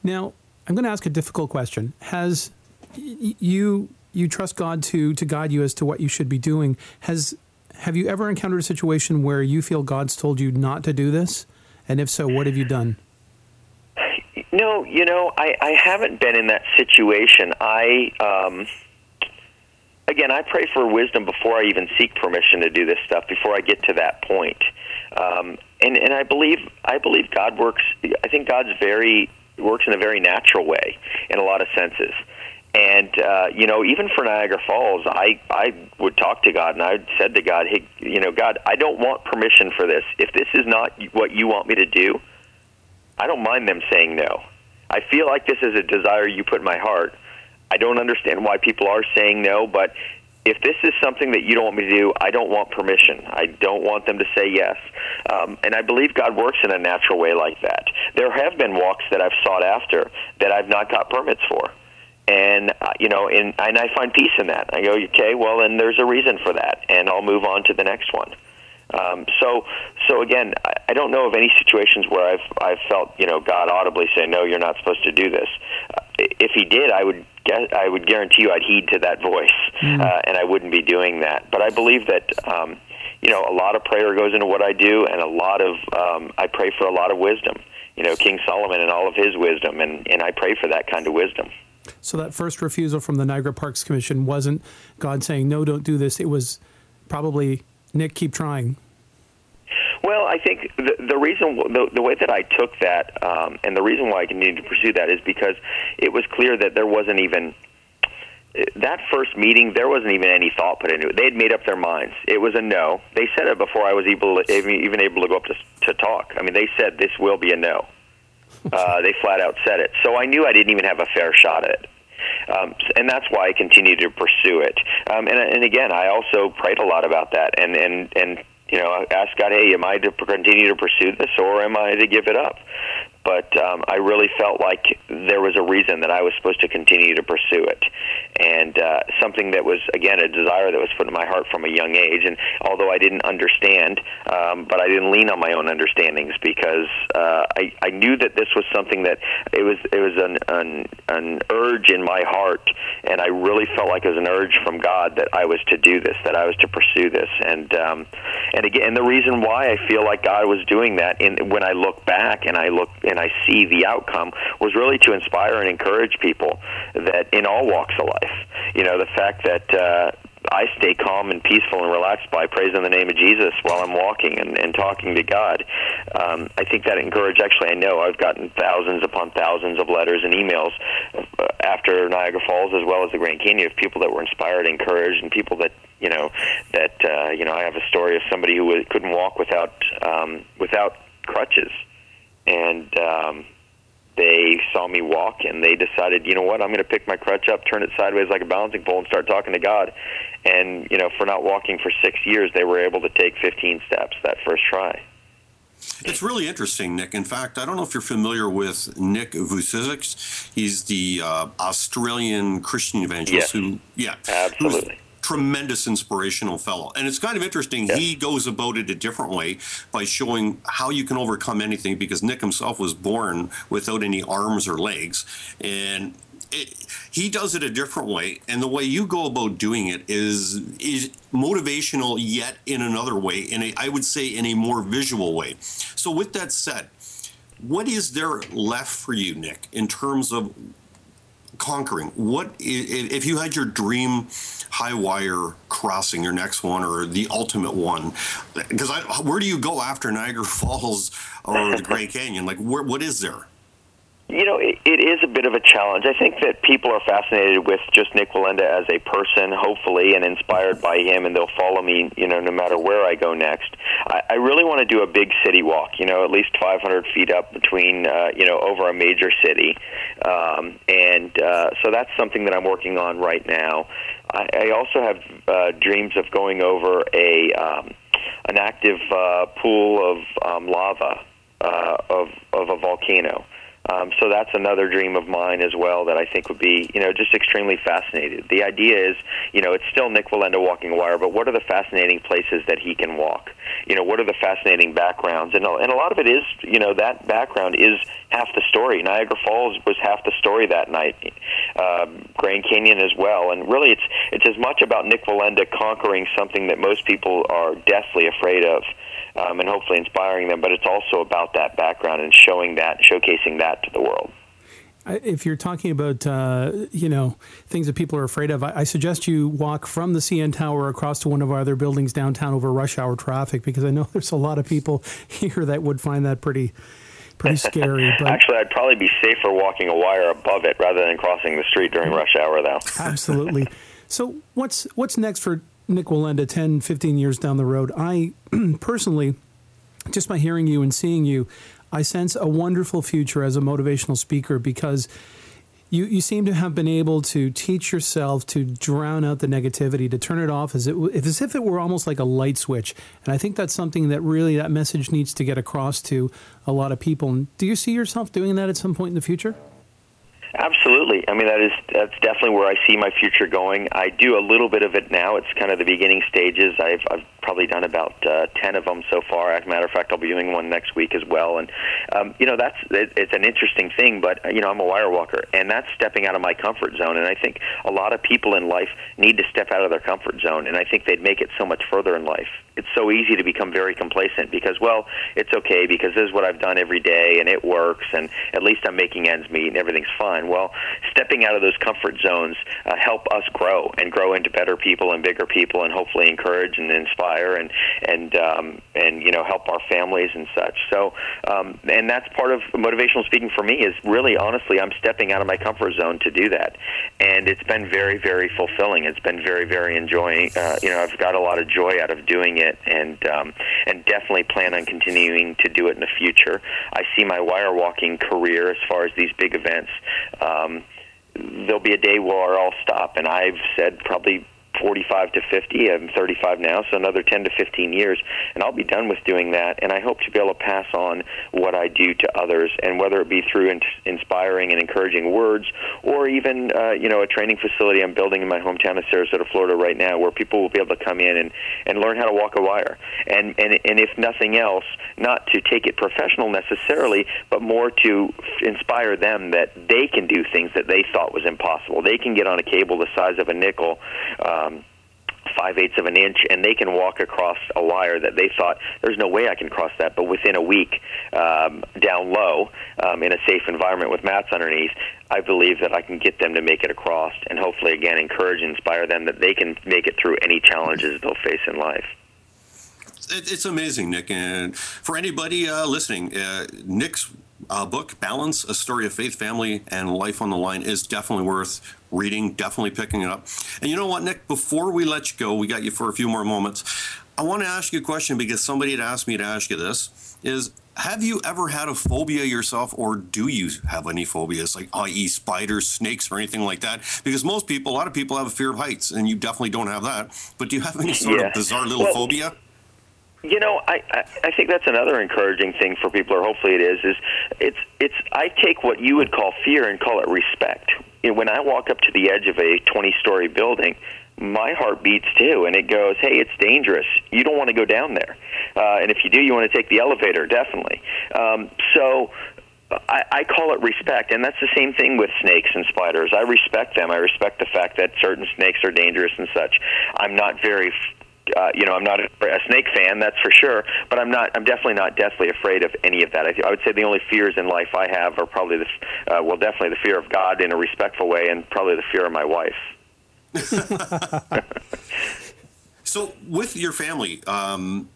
Now, I'm going to ask a difficult question. Has y- you... You trust God to to guide you as to what you should be doing. Has have you ever encountered a situation where you feel God's told you not to do this? And if so, what have you done? No, you know, I, I haven't been in that situation. I um, again, I pray for wisdom before I even seek permission to do this stuff, before I get to that point. Um, and and I believe I believe God works. I think God's very works in a very natural way in a lot of senses. And, uh, you know, even for Niagara Falls, I, I would talk to God, and I said to God, hey, you know, God, I don't want permission for this. If this is not what you want me to do, I don't mind them saying no. I feel like this is a desire you put in my heart. I don't understand why people are saying no, but if this is something that you don't want me to do, I don't want permission. I don't want them to say yes. Um, and I believe God works in a natural way like that. There have been walks that I've sought after that I've not got permits for. And, uh, you know, in, and I find peace in that. I go, okay, well, and there's a reason for that, and I'll move on to the next one. Um, so, so again, I, I don't know of any situations where I've I've felt, you know, God audibly say, no, you're not supposed to do this. Uh, if he did, I would guess, I would guarantee you I'd heed to that voice, mm-hmm. uh, and I wouldn't be doing that. But I believe that, um, you know, a lot of prayer goes into what I do, and a lot of, um, I pray for a lot of wisdom. You know, King Solomon and all of his wisdom, and, and I pray for that kind of wisdom. So that first refusal from the Niagara Parks Commission wasn't God saying, no, don't do this. It was probably, Nick, keep trying. Well, I think the, the reason, the, the way that I took that, um, and the reason why I continued to pursue that is because it was clear that there wasn't even, that first meeting, there wasn't even any thought put into it. They had made up their minds. It was a no. They said it before I was able to, even able to go up to, to talk. I mean, they said this will be a no. Uh, they flat out said it. So I knew I didn't even have a fair shot at it. Um, and that's why I continue to pursue it. Um, and, and again, I also prayed a lot about that, and, and, and you know, asked God, hey, am I to continue to pursue this, or am I to give it up? But um, I really felt like there was a reason that I was supposed to continue to pursue it, and uh, something that was, again, a desire that was put in my heart from a young age. And although I didn't understand, um, but I didn't lean on my own understandings, because uh, I, I knew that this was something that it was it was an, an an urge in my heart, and I really felt like it was an urge from God that I was to do this, that I was to pursue this. And um, and again, the reason why I feel like God was doing that, in, when I look back and I look and and I see the outcome, was really to inspire and encourage people that in all walks of life. You know, the fact that uh, I stay calm and peaceful and relaxed by praising the name of Jesus while I'm walking and, and talking to God. Um, I think that encouraged, actually, I know I've gotten thousands upon thousands of letters and emails after Niagara Falls as well as the Grand Canyon of people that were inspired, encouraged, and people that, you know, that, uh, you know, I have a story of somebody who couldn't walk without um, without crutches. And um, they saw me walk, and they decided, you know what, I'm going to pick my crutch up, turn it sideways like a balancing pole, and start talking to God. And, you know, for not walking for six years, they were able to take fifteen steps that first try. It's really interesting, Nick. In fact, I don't know if you're familiar with Nick Vujicic. He's the uh, Australian Christian evangelist. Yes. Who, yeah, absolutely. Tremendous inspirational fellow. And it's kind of interesting. Yeah. He goes about it a different way by showing how you can overcome anything, because Nick himself was born without any arms or legs. And it, he does it a different way. And the way you go about doing it is, is motivational, yet in another way, in a, I would say, in a more visual way. So with that said, what is there left for you, Nick, in terms of conquering? What if you had your dream high wire crossing, your next one or the ultimate one? Because where do you go after Niagara Falls or the Grand Canyon? Like, where, what is there? You know, it, it is a bit of a challenge. I think that people are fascinated with just Nik Wallenda as a person, hopefully, and inspired by him, and they'll follow me, you know, no matter where I go next. I, I really want to do a big city walk, you know, at least five hundred feet up between, uh, you know, over a major city. Um, and uh, so that's something that I'm working on right now. I, I also have uh, dreams of going over a um, an active uh, pool of um, lava uh, of, of a volcano. Um, so that's another dream of mine as well that I think would be, you know, just extremely fascinating. The idea is, you know, it's still Nik Wallenda walking a wire, but what are the fascinating places that he can walk? You know, what are the fascinating backgrounds? And, and a lot of it is, you know, that background is half the story. Niagara Falls was half the story that night, um, Grand Canyon as well. And really it's, it's as much about Nik Wallenda conquering something that most people are deathly afraid of. Um, and hopefully inspiring them, but it's also about that background and showing that, showcasing that to the world. If you're talking about, uh, you know, things that people are afraid of, I, I suggest you walk from the C N Tower across to one of our other buildings downtown over rush hour traffic, because I know there's a lot of people here that would find that pretty... pretty scary. But actually, I'd probably be safer walking a wire above it rather than crossing the street during rush hour, though. Absolutely. So what's what's next for Nik Wallenda ten, fifteen years down the road? I personally, just by hearing you and seeing you, I sense a wonderful future as a motivational speaker, because you, you seem to have been able to teach yourself to drown out the negativity, to turn it off as, it, as if it were almost like a light switch. And I think that's something that really that message needs to get across to a lot of people. And do you see yourself doing that at some point in the future? Absolutely. I mean, that is that's definitely where I see my future going. I do a little bit of it now. It's kind of the beginning stages. I've, I've probably done about uh, ten of them so far. As a matter of fact, I'll be doing one next week as well. And um, you know, that's it, it's an interesting thing. But you know, I'm a wire walker, and that's stepping out of my comfort zone. And I think a lot of people in life need to step out of their comfort zone. And I think they'd make it so much further in life. It's so easy to become very complacent because, well, it's okay because this is what I've done every day, and it works, and at least I'm making ends meet, and everything's fine. Well, stepping out of those comfort zones uh, help us grow and grow into better people and bigger people, and hopefully encourage and inspire fire and and um, and you know help our families and such. So um, and that's part of motivational speaking for me is really honestly I'm stepping out of my comfort zone to do that, and it's been very very fulfilling. It's been very very enjoying. Uh, you know I've got a lot of joy out of doing it, and um, and definitely plan on continuing to do it in the future. I see my wire walking career as far as these big events. Um, there'll be a day where I'll stop, and I've said probably forty-five to fifty. I'm thirty-five now, so another ten to fifteen years, and I'll be done with doing that, and I hope to be able to pass on what I do to others, and whether it be through in- inspiring and encouraging words, or even uh, you know a training facility I'm building in my hometown of Sarasota, Florida right now, where people will be able to come in and, and learn how to walk a wire, and, and, and if nothing else, not to take it professional necessarily, but more to f- inspire them that they can do things that they thought was impossible. They can get on a cable the size of a nickel, uh, Um, five-eighths of an inch, and they can walk across a wire that they thought, there's no way I can cross that, but within a week, um, down low, um, in a safe environment with mats underneath, I believe that I can get them to make it across, and hopefully, again, encourage and inspire them that they can make it through any challenges they'll face in life. It's amazing, Nick, and for anybody uh, listening, uh, Nick's Uh, book, Balance, A Story of Faith, Family, and Life on the Line, is definitely worth reading, definitely picking it up. And you know what, Nick, before we let you go, we got you for a few more moments, I want to ask you a question because somebody had asked me to ask you this, is have you ever had a phobia yourself, or do you have any phobias, like that is spiders, snakes, or anything like that? Because most people, a lot of people have a fear of heights, and you definitely don't have that. But do you have any sort yeah. of bizarre little well, phobia? You know, I, I, I think that's another encouraging thing for people, or hopefully it is, is it's it's I take what you would call fear and call it respect. You know, when I walk up to the edge of a twenty-story building, my heart beats too, and it goes, hey, it's dangerous. You don't want to go down there. Uh, and if you do, you want to take the elevator, definitely. Um, so... I, I call it respect, and that's the same thing with snakes and spiders. I respect them. I respect the fact that certain snakes are dangerous and such. I'm not very, uh, you know, I'm not a, a snake fan, that's for sure, but I'm not. I'm definitely not deathly afraid of any of that. I, I would say the only fears in life I have are probably, the, uh, well, definitely the fear of God in a respectful way, and probably the fear of my wife. So with your family, um,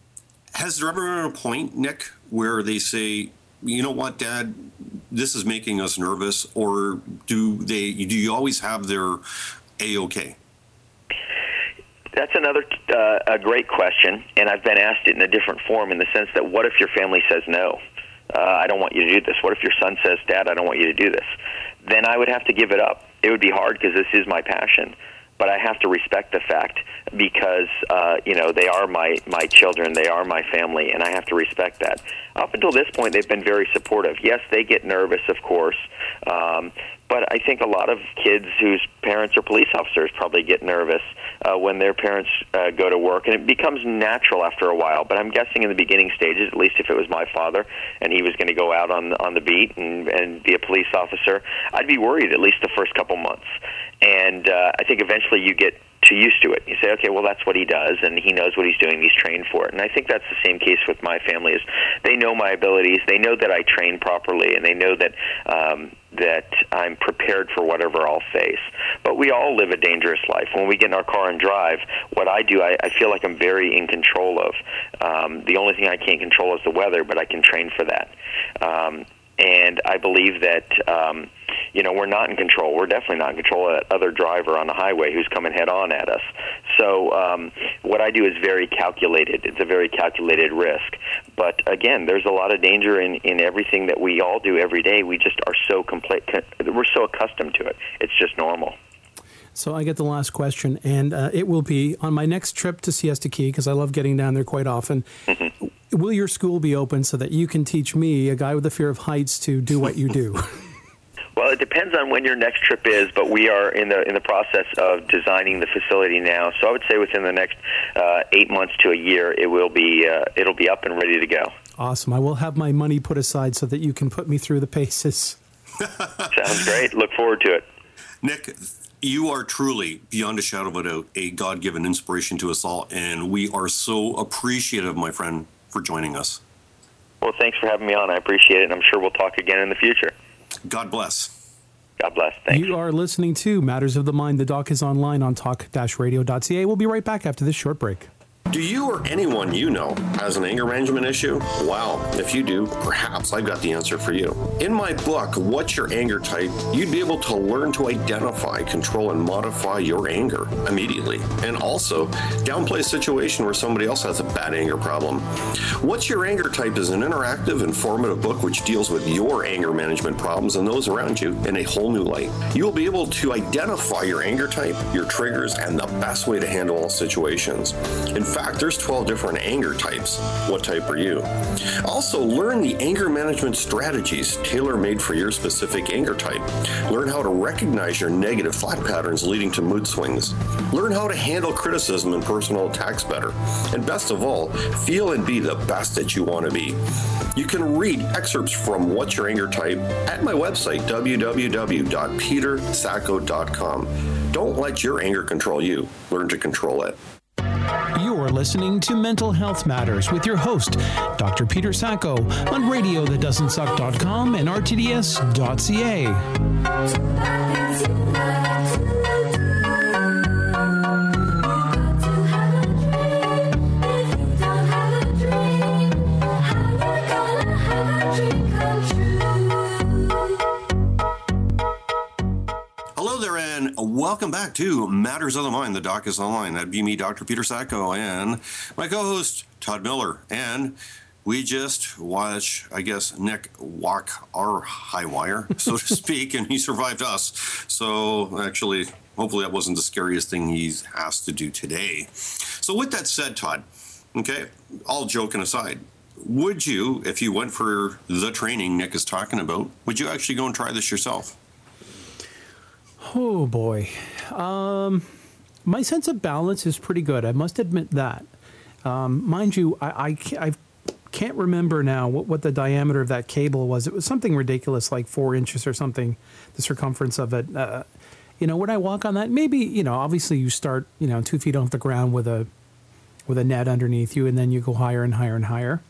has there ever been a point, Nick, where they say, you know what, Dad, this is making us nervous, or do they? Do you always have their A-OK? That's another uh, a great question, and I've been asked it in a different form in the sense that what if your family says no? Uh, I don't want you to do this. What if your son says, Dad, I don't want you to do this? Then I would have to give it up. It would be hard because this is my passion. But I have to respect the fact because, uh, you know, they are my, my children, they are my family, and I have to respect that. Up until this point, they've been very supportive. Yes, they get nervous, of course, um, but I think a lot of kids whose parents are police officers probably get nervous uh, when their parents uh, go to work, and it becomes natural after a while. But I'm guessing in the beginning stages, at least if it was my father and he was going to go out on, on the beat and, and be a police officer, I'd be worried at least the first couple months. And uh, I think eventually you get too used to it. You say, okay, well, that's what he does, and he knows what he's doing. He's trained for it. And I think that's the same case with my family. Is they know my abilities. They know that I train properly, and they know that um, that I'm prepared for whatever I'll face. But we all live a dangerous life. When we get in our car and drive, what I do, I, I feel like I'm very in control of. Um, the only thing I can't control is the weather, but I can train for that. Um, and I believe that... Um, You know, we're not in control. We're definitely not in control of that other driver on the highway who's coming head-on at us. So um, what I do is very calculated. It's a very calculated risk. But, again, there's a lot of danger in, in everything that we all do every day. We just are so compla- we're so accustomed to it. It's just normal. So I get the last question, and uh, it will be on my next trip to Siesta Key, because I love getting down there quite often. Mm-hmm. Will your school be open so that you can teach me, a guy with a fear of heights, to do what you do? Well, it depends on when your next trip is, but we are in the in the process of designing the facility now. So I would say within the next uh, eight months to a year, it will be uh, it'll be up and ready to go. Awesome! I will have my money put aside so that you can put me through the paces. Sounds great. Look forward to it, Nick. You are truly, beyond a shadow of a doubt, a God-given inspiration to us all, and we are so appreciative, my friend, for joining us. Well, thanks for having me on. I appreciate it, and I'm sure we'll talk again in the future. God bless. God bless. Thanks. You are listening to Matters of the Mind. The doc is online on talk dash radio dot c a. We'll be right back after this short break. Do you or anyone you know has an anger management issue? Well, if you do, perhaps I've got the answer for you. In my book, What's Your Anger Type?, you'd be able to learn to identify, control, and modify your anger immediately, and also downplay a situation where somebody else has a bad anger problem. What's Your Anger Type is an interactive, informative book which deals with your anger management problems and those around you in a whole new light. You'll be able to identify your anger type, your triggers, and the best way to handle all situations. In fact, In fact, there's twelve different anger types. What type are you? Also, learn the anger management strategies tailor-made for your specific anger type. Learn how to recognize your negative thought patterns leading to mood swings. Learn how to handle criticism and personal attacks better. And best of all, feel and be the best that you want to be. You can read excerpts from What's Your Anger Type at my website, w w w dot peter sacco dot com. Don't let your anger control you. Learn to control it. You're listening to Mental Health Matters with your host, Doctor Peter Sacco, on radio that doesn't suck dot com and r t d s dot c a. Welcome back to Matters of the Mind. The doc is online. That'd be me, Doctor Peter Sacco, and my co-host, Todd Miller. And we just watched, I guess, Nick walk our high wire, so to speak, and he survived us. So actually, hopefully that wasn't the scariest thing he's asked to do today. So with that said, Todd, okay, all joking aside, would you, if you went for the training Nick is talking about, would you actually go and try this yourself? Oh, boy. Um, my sense of balance is pretty good. I must admit that. Um, mind you, I, I, I can't remember now what, what the diameter of that cable was. It was something ridiculous, like four inches or something, the circumference of it. Uh, you know, when I walk on that, maybe, you know, obviously you start, you know, two feet off the ground with a with a net underneath you, and then you go higher and higher and higher.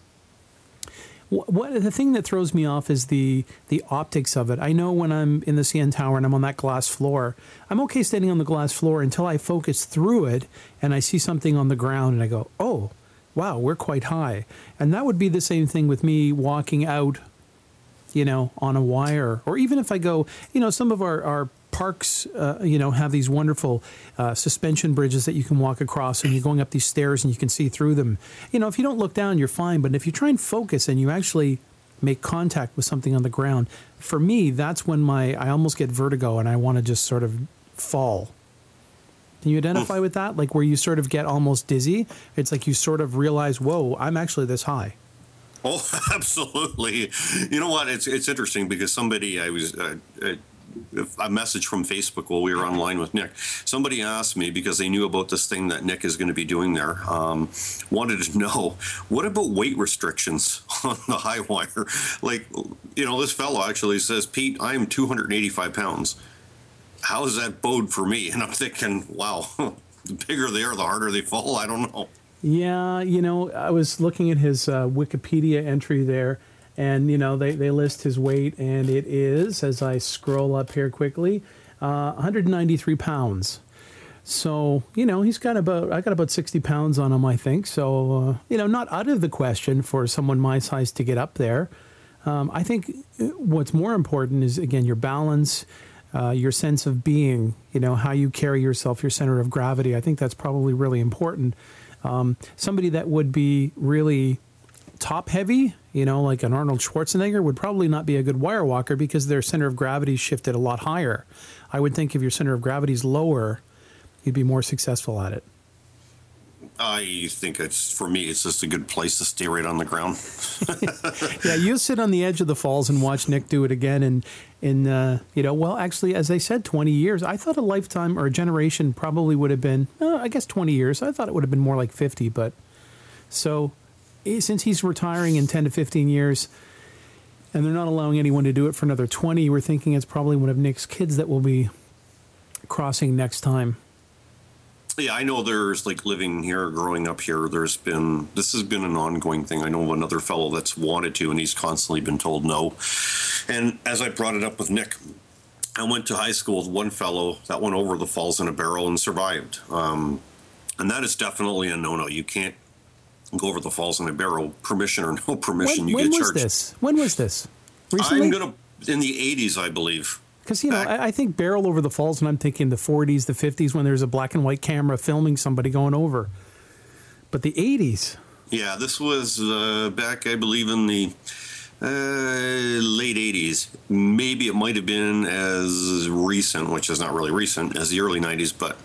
What the thing that throws me off is the the optics of it. I know when I'm in the C N Tower and I'm on that glass floor, I'm okay standing on the glass floor until I focus through it and I see something on the ground and I go, oh, wow, we're quite high. And that would be the same thing with me walking out, you know, on a wire. Or even if I go, you know, some of our, our parks, uh, you know, have these wonderful uh, suspension bridges that you can walk across, and you're going up these stairs and you can see through them. You know, if you don't look down, you're fine. But if you try and focus and you actually make contact with something on the ground, for me, that's when my I almost get vertigo and I want to just sort of fall. Can you identify with that? Like where you sort of get almost dizzy? It's like you sort of realize, whoa, I'm actually this high. Oh, absolutely. You know what? It's it's interesting because somebody I was uh, uh, a message from Facebook while we were online with Nick. Somebody asked me because they knew about this thing that Nick is going to be doing there. Um, wanted to know, what about weight restrictions on the high wire? Like, you know, this fellow actually says, Pete, I'm two hundred eighty-five pounds. How does that bode for me? And I'm thinking, wow, the bigger they are, the harder they fall. I don't know. Yeah, you know, I was looking at his uh, Wikipedia entry there, and, you know, they, they list his weight, and it is, as I scroll up here quickly, uh, one hundred ninety-three pounds. So, you know, he's got about, I got about sixty pounds on him, I think. So, uh, you know, not out of the question for someone my size to get up there. Um, I think what's more important is, again, your balance, uh, your sense of being, you know, how you carry yourself, your center of gravity. I think that's probably really important. Um, somebody that would be really top heavy, you know, like an Arnold Schwarzenegger, would probably not be a good wire walker because their center of gravity shifted a lot higher. I would think if your center of gravity is lower, you'd be more successful at it. I think it's, for me, it's just a good place to stay right on the ground. Yeah, you sit on the edge of the falls and watch Nick do it again. And, in uh, you know, well, actually, as I said, twenty years. I thought a lifetime or a generation probably would have been, uh, I guess, twenty years. I thought it would have been more like fifty. But so since he's retiring in ten to fifteen years and they're not allowing anyone to do it for another twenty, we're thinking it's probably one of Nick's kids that will be crossing next time. Yeah, I know there's, like, living here, growing up here, there's been, this has been an ongoing thing. I know of another fellow that's wanted to, and he's constantly been told no. And as I brought it up with Nick, I went to high school with one fellow that went over the falls in a barrel and survived. Um, And that is definitely a no-no. You can't go over the falls in a barrel, permission or no permission. When, you when get charged. When was this? When was this? Recently? I'm going to, in the eighties, I believe. Because, you know, I, I think barrel over the falls, and I'm thinking the forties, the fifties, when there's a black and white camera filming somebody going over. But the eighties. Yeah, this was uh, back, I believe, in the uh, late eighties. Maybe it might have been as recent, which is not really recent, as the early nineties. But,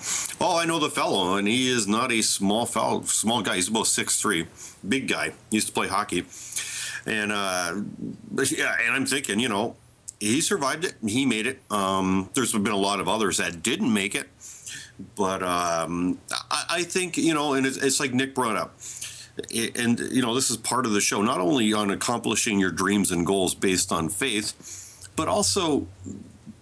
oh, I know the fellow, and he is not a small foul, small guy. He's about six three, big guy. He used to play hockey. And, uh, yeah, and I'm thinking, you know, he survived it. He made it. Um, there's been a lot of others that didn't make it. But um, I, I think, you know, and it's, it's like Nick brought up. And, you know, this is part of the show, not only on accomplishing your dreams and goals based on faith, but also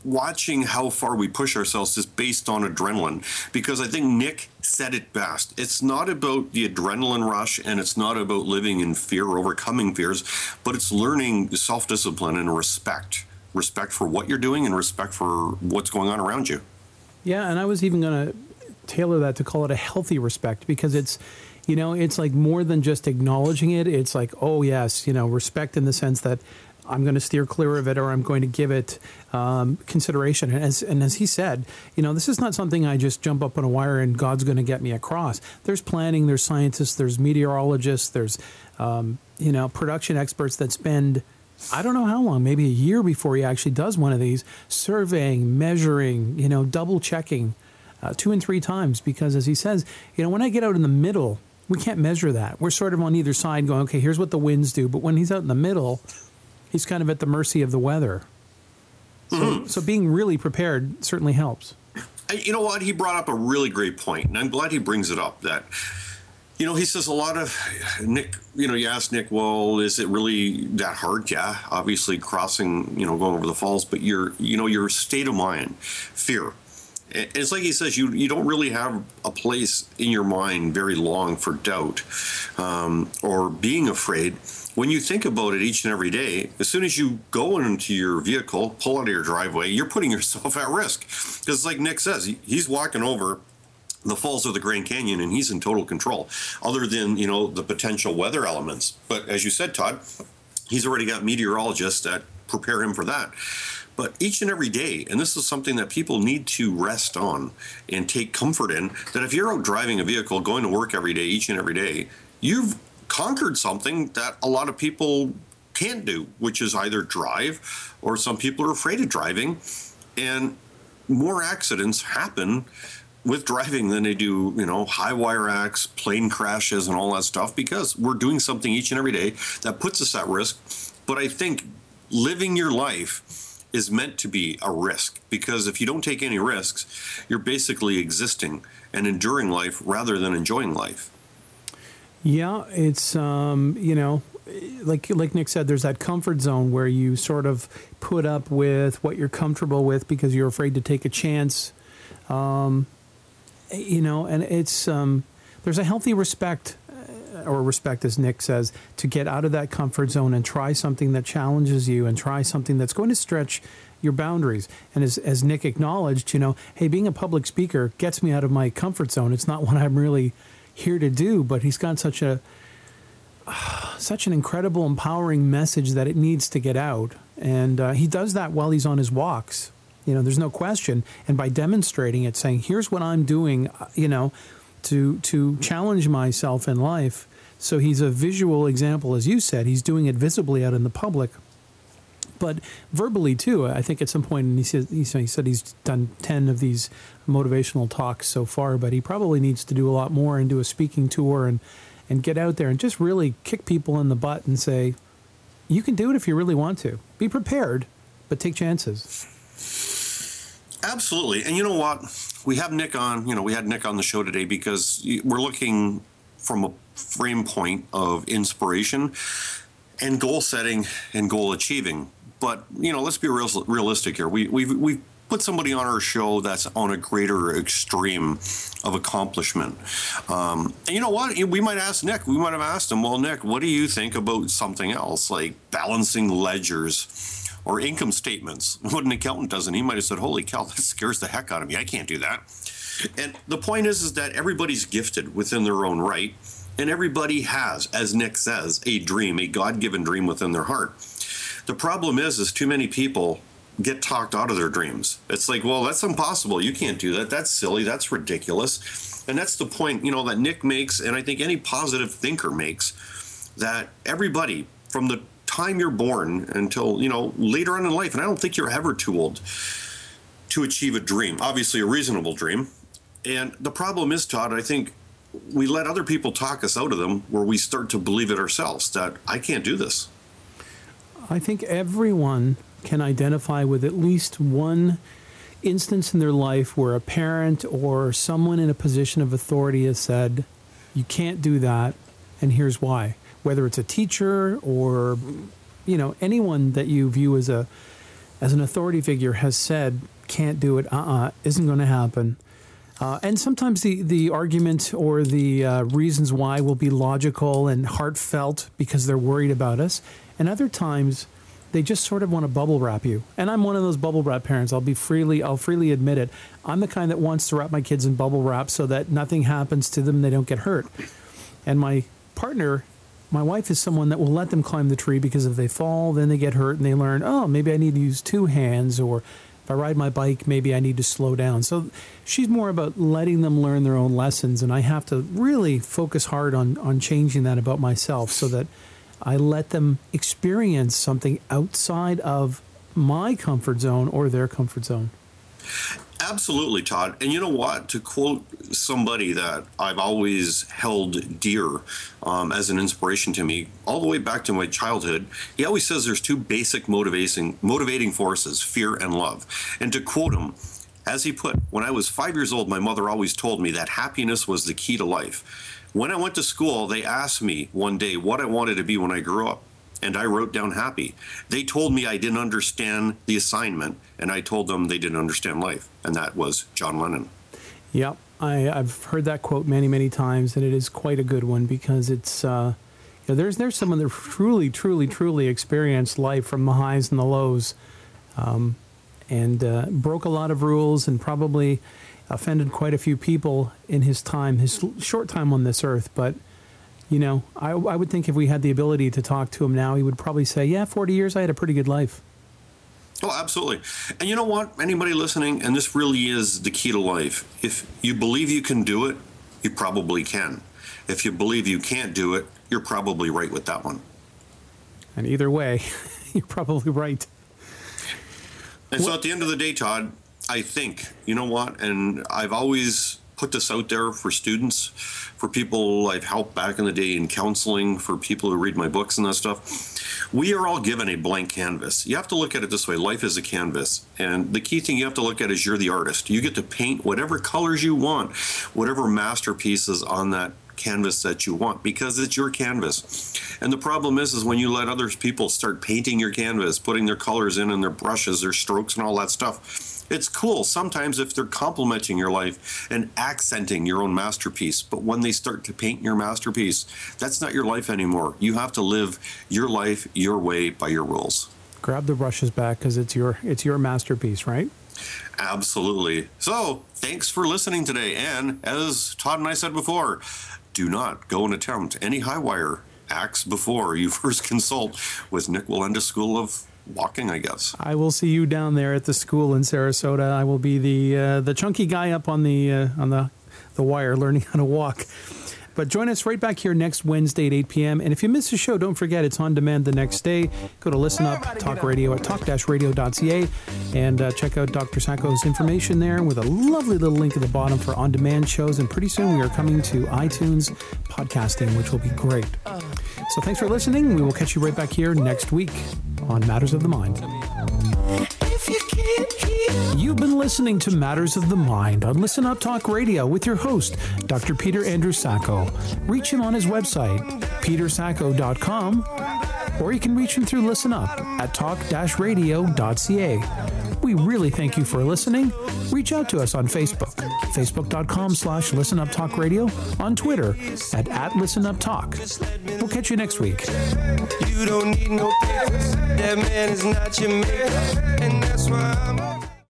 watching how far we push ourselves just based on adrenaline. Because I think Nick said it best. It's not about the adrenaline rush, and it's not about living in fear or overcoming fears, but it's learning self-discipline and respect. Respect for what you're doing and respect for what's going on around you. Yeah, and I was even going to tailor that to call it a healthy respect, because it's, you know, it's like more than just acknowledging it. It's like, oh, yes, you know, respect in the sense that I'm going to steer clear of it, or I'm going to give it um, consideration. And as, and as he said, you know, this is not something I just jump up on a wire and God's going to get me across. There's planning, there's scientists, there's meteorologists, there's, um, you know, production experts that spend, I don't know how long, maybe a year before he actually does one of these, surveying, measuring, you know, double checking uh, two and three times. Because as he says, you know, when I get out in the middle, we can't measure that. We're sort of on either side going, okay, here's what the winds do. But when he's out in the middle, he's kind of at the mercy of the weather. So, mm-hmm. so being really prepared certainly helps. You know what? He brought up a really great point, and I'm glad he brings it up, that, you know, he says a lot of, Nick, you know, you ask Nick, well, is it really that hard? Yeah, obviously crossing, you know, going over the falls, but your, you know, your state of mind, fear. It's like he says, you you don't really have a place in your mind very long for doubt um, or being afraid. When you think about it each and every day, as soon as you go into your vehicle, pull out of your driveway, you're putting yourself at risk. Because like Nick says, he's walking over the falls of the Grand Canyon, and he's in total control, other than, you know, the potential weather elements. But as you said, Todd, he's already got meteorologists that prepare him for that. But each and every day, and this is something that people need to rest on and take comfort in, that if you're out driving a vehicle, going to work every day, each and every day, you've conquered something that a lot of people can't do, which is either drive, or some people are afraid of driving. And more accidents happen with driving than they do, you know, high wire acts, plane crashes, and all that stuff, because we're doing something each and every day that puts us at risk. But I think living your life is meant to be a risk, because if you don't take any risks, you're basically existing and enduring life rather than enjoying life. Yeah, it's, um, you know, like like Nick said, there's that comfort zone where you sort of put up with what you're comfortable with because you're afraid to take a chance. Um, you know, and it's, um, there's a healthy respect, or respect, as Nick says, to get out of that comfort zone and try something that challenges you and try something that's going to stretch your boundaries. And as, as Nick acknowledged, you know, hey, being a public speaker gets me out of my comfort zone. It's not what I'm really here to do, but he's got such a uh, such an incredible, empowering message that it needs to get out. And uh, he does that while he's on his walks. You know, there's no question. And by demonstrating it, saying, here's what I'm doing, you know, to to challenge myself in life. So he's a visual example, as you said. He's doing it visibly out in the public, but verbally too. I think at some point, and he said, he said he's done ten of these motivational talks so far, but he probably needs to do a lot more and do a speaking tour and, and get out there and just really kick people in the butt and say, you can do it if you really want to. Be prepared, but take chances. Absolutely. And you know what? We have Nick on, you know, we had Nick on the show today because we're looking from a frame point of inspiration and goal setting and goal achieving. But, you know, let's be real, realistic here. We, we've, we've put somebody on our show that's on a greater extreme of accomplishment. Um, and you know what? We might ask Nick, we might have asked him, well, Nick, what do you think about something else like balancing ledgers or income statements? What an accountant doesn't. He might have said, holy cow, that scares the heck out of me. I can't do that. And the point is, is that everybody's gifted within their own right, and everybody has, as Nick says, a dream, a God-given dream within their heart. The problem is, is too many people get talked out of their dreams. It's like, well, that's impossible. You can't do that. That's silly. That's ridiculous. And that's the point, you know, that Nick makes, and I think any positive thinker makes, that everybody, from the time you're born until, you know, later on in life, and I don't think you're ever too old to achieve a dream, obviously a reasonable dream. And the problem is, Todd, I think we let other people talk us out of them, where we start to believe it ourselves, that I can't do this. I think everyone can identify with at least one instance in their life where a parent or someone in a position of authority has said, you can't do that, and here's why. Whether it's a teacher or, you know, anyone that you view as a as an authority figure has said, can't do it, uh-uh, isn't going to happen. Uh, and sometimes the, the argument or the uh, reasons why will be logical and heartfelt because they're worried about us. And other times they just sort of want to bubble wrap you. And I'm one of those bubble wrap parents. I'll be freely, I'll freely admit it. I'm the kind that wants to wrap my kids in bubble wrap so that nothing happens to them, they don't get hurt. And my partner, my wife, is someone that will let them climb the tree, because if they fall, then they get hurt and they learn, oh, maybe I need to use two hands, or if I ride my bike, maybe I need to slow down. So she's more about letting them learn their own lessons, and I have to really focus hard on, on changing that about myself so that I let them experience something outside of my comfort zone or their comfort zone. Absolutely, Todd. And you know what? To quote somebody that I've always held dear um, as an inspiration to me all the way back to my childhood, he always says there's two basic motivating, motivating forces, fear and love. And to quote him, as he put, when I was five years old, my mother always told me that happiness was the key to life. When I went to school, they asked me one day what I wanted to be when I grew up, and I wrote down happy. They told me I didn't understand the assignment, and I told them they didn't understand life, and that was John Lennon. Yep, I, I've heard that quote many, many times, and it is quite a good one, because it's uh, you know, there's there's someone that truly, truly, truly experienced life from the highs and the lows, um, and uh, broke a lot of rules and probably offended quite a few people in his time, his short time on this earth. But, you know, I, I would think if we had the ability to talk to him now, he would probably say, yeah, forty years, I had a pretty good life. Oh, absolutely. And you know what? Anybody listening, and this really is the key to life, if you believe you can do it, you probably can. If you believe you can't do it, you're probably right with that one. And either way, you're probably right. And what? So at the end of the day, Todd, I think, you know what, and I've always put this out there for students, for people I've helped back in the day in counseling, for people who read my books and that stuff. We are all given a blank canvas. You have to look at it this way. Life is a canvas. And the key thing you have to look at is you're the artist. You get to paint whatever colors you want, whatever masterpieces on that canvas that you want, because it's your canvas. And the problem is, is when you let other people start painting your canvas, putting their colors in and their brushes, their strokes and all that stuff, it's cool sometimes if they're complementing your life and accenting your own masterpiece. But when they start to paint your masterpiece, that's not your life anymore. You have to live your life your way by your rules. Grab the brushes back, because it's your it's your masterpiece, right? Absolutely. So thanks for listening today. And as Todd and I said before, do not go and attempt any high wire acts before you first consult with Nik Wallenda School of Walking, I guess. I will see you down there at the school in Sarasota. I will be the uh, the chunky guy up on the uh, on the the wire, learning how to walk. But join us right back here next Wednesday at eight p.m. And if you miss the show, don't forget, it's on demand the next day. Go to Listen Up Talk Radio at talk radio dot c a and uh, check out Doctor Sacco's information there with a lovely little link at the bottom for on-demand shows. And pretty soon we are coming to iTunes podcasting, which will be great. So thanks for listening. We will catch you right back here next week on Matters of the Mind. If you can't hear. You've been listening to Matters of the Mind on Listen Up Talk Radio with your host, Doctor Peter Andrew Sacco. Reach him on his website, peter sacco dot com, or you can reach him through Listen Up at talk radio dot c a. We really thank you for listening. Reach out to us on Facebook, facebook dot com slash listen up talk radio, on Twitter at, at Listen Up Talk. We'll catch you next week. You don't need no papers. That man is not your man. And that's why I'm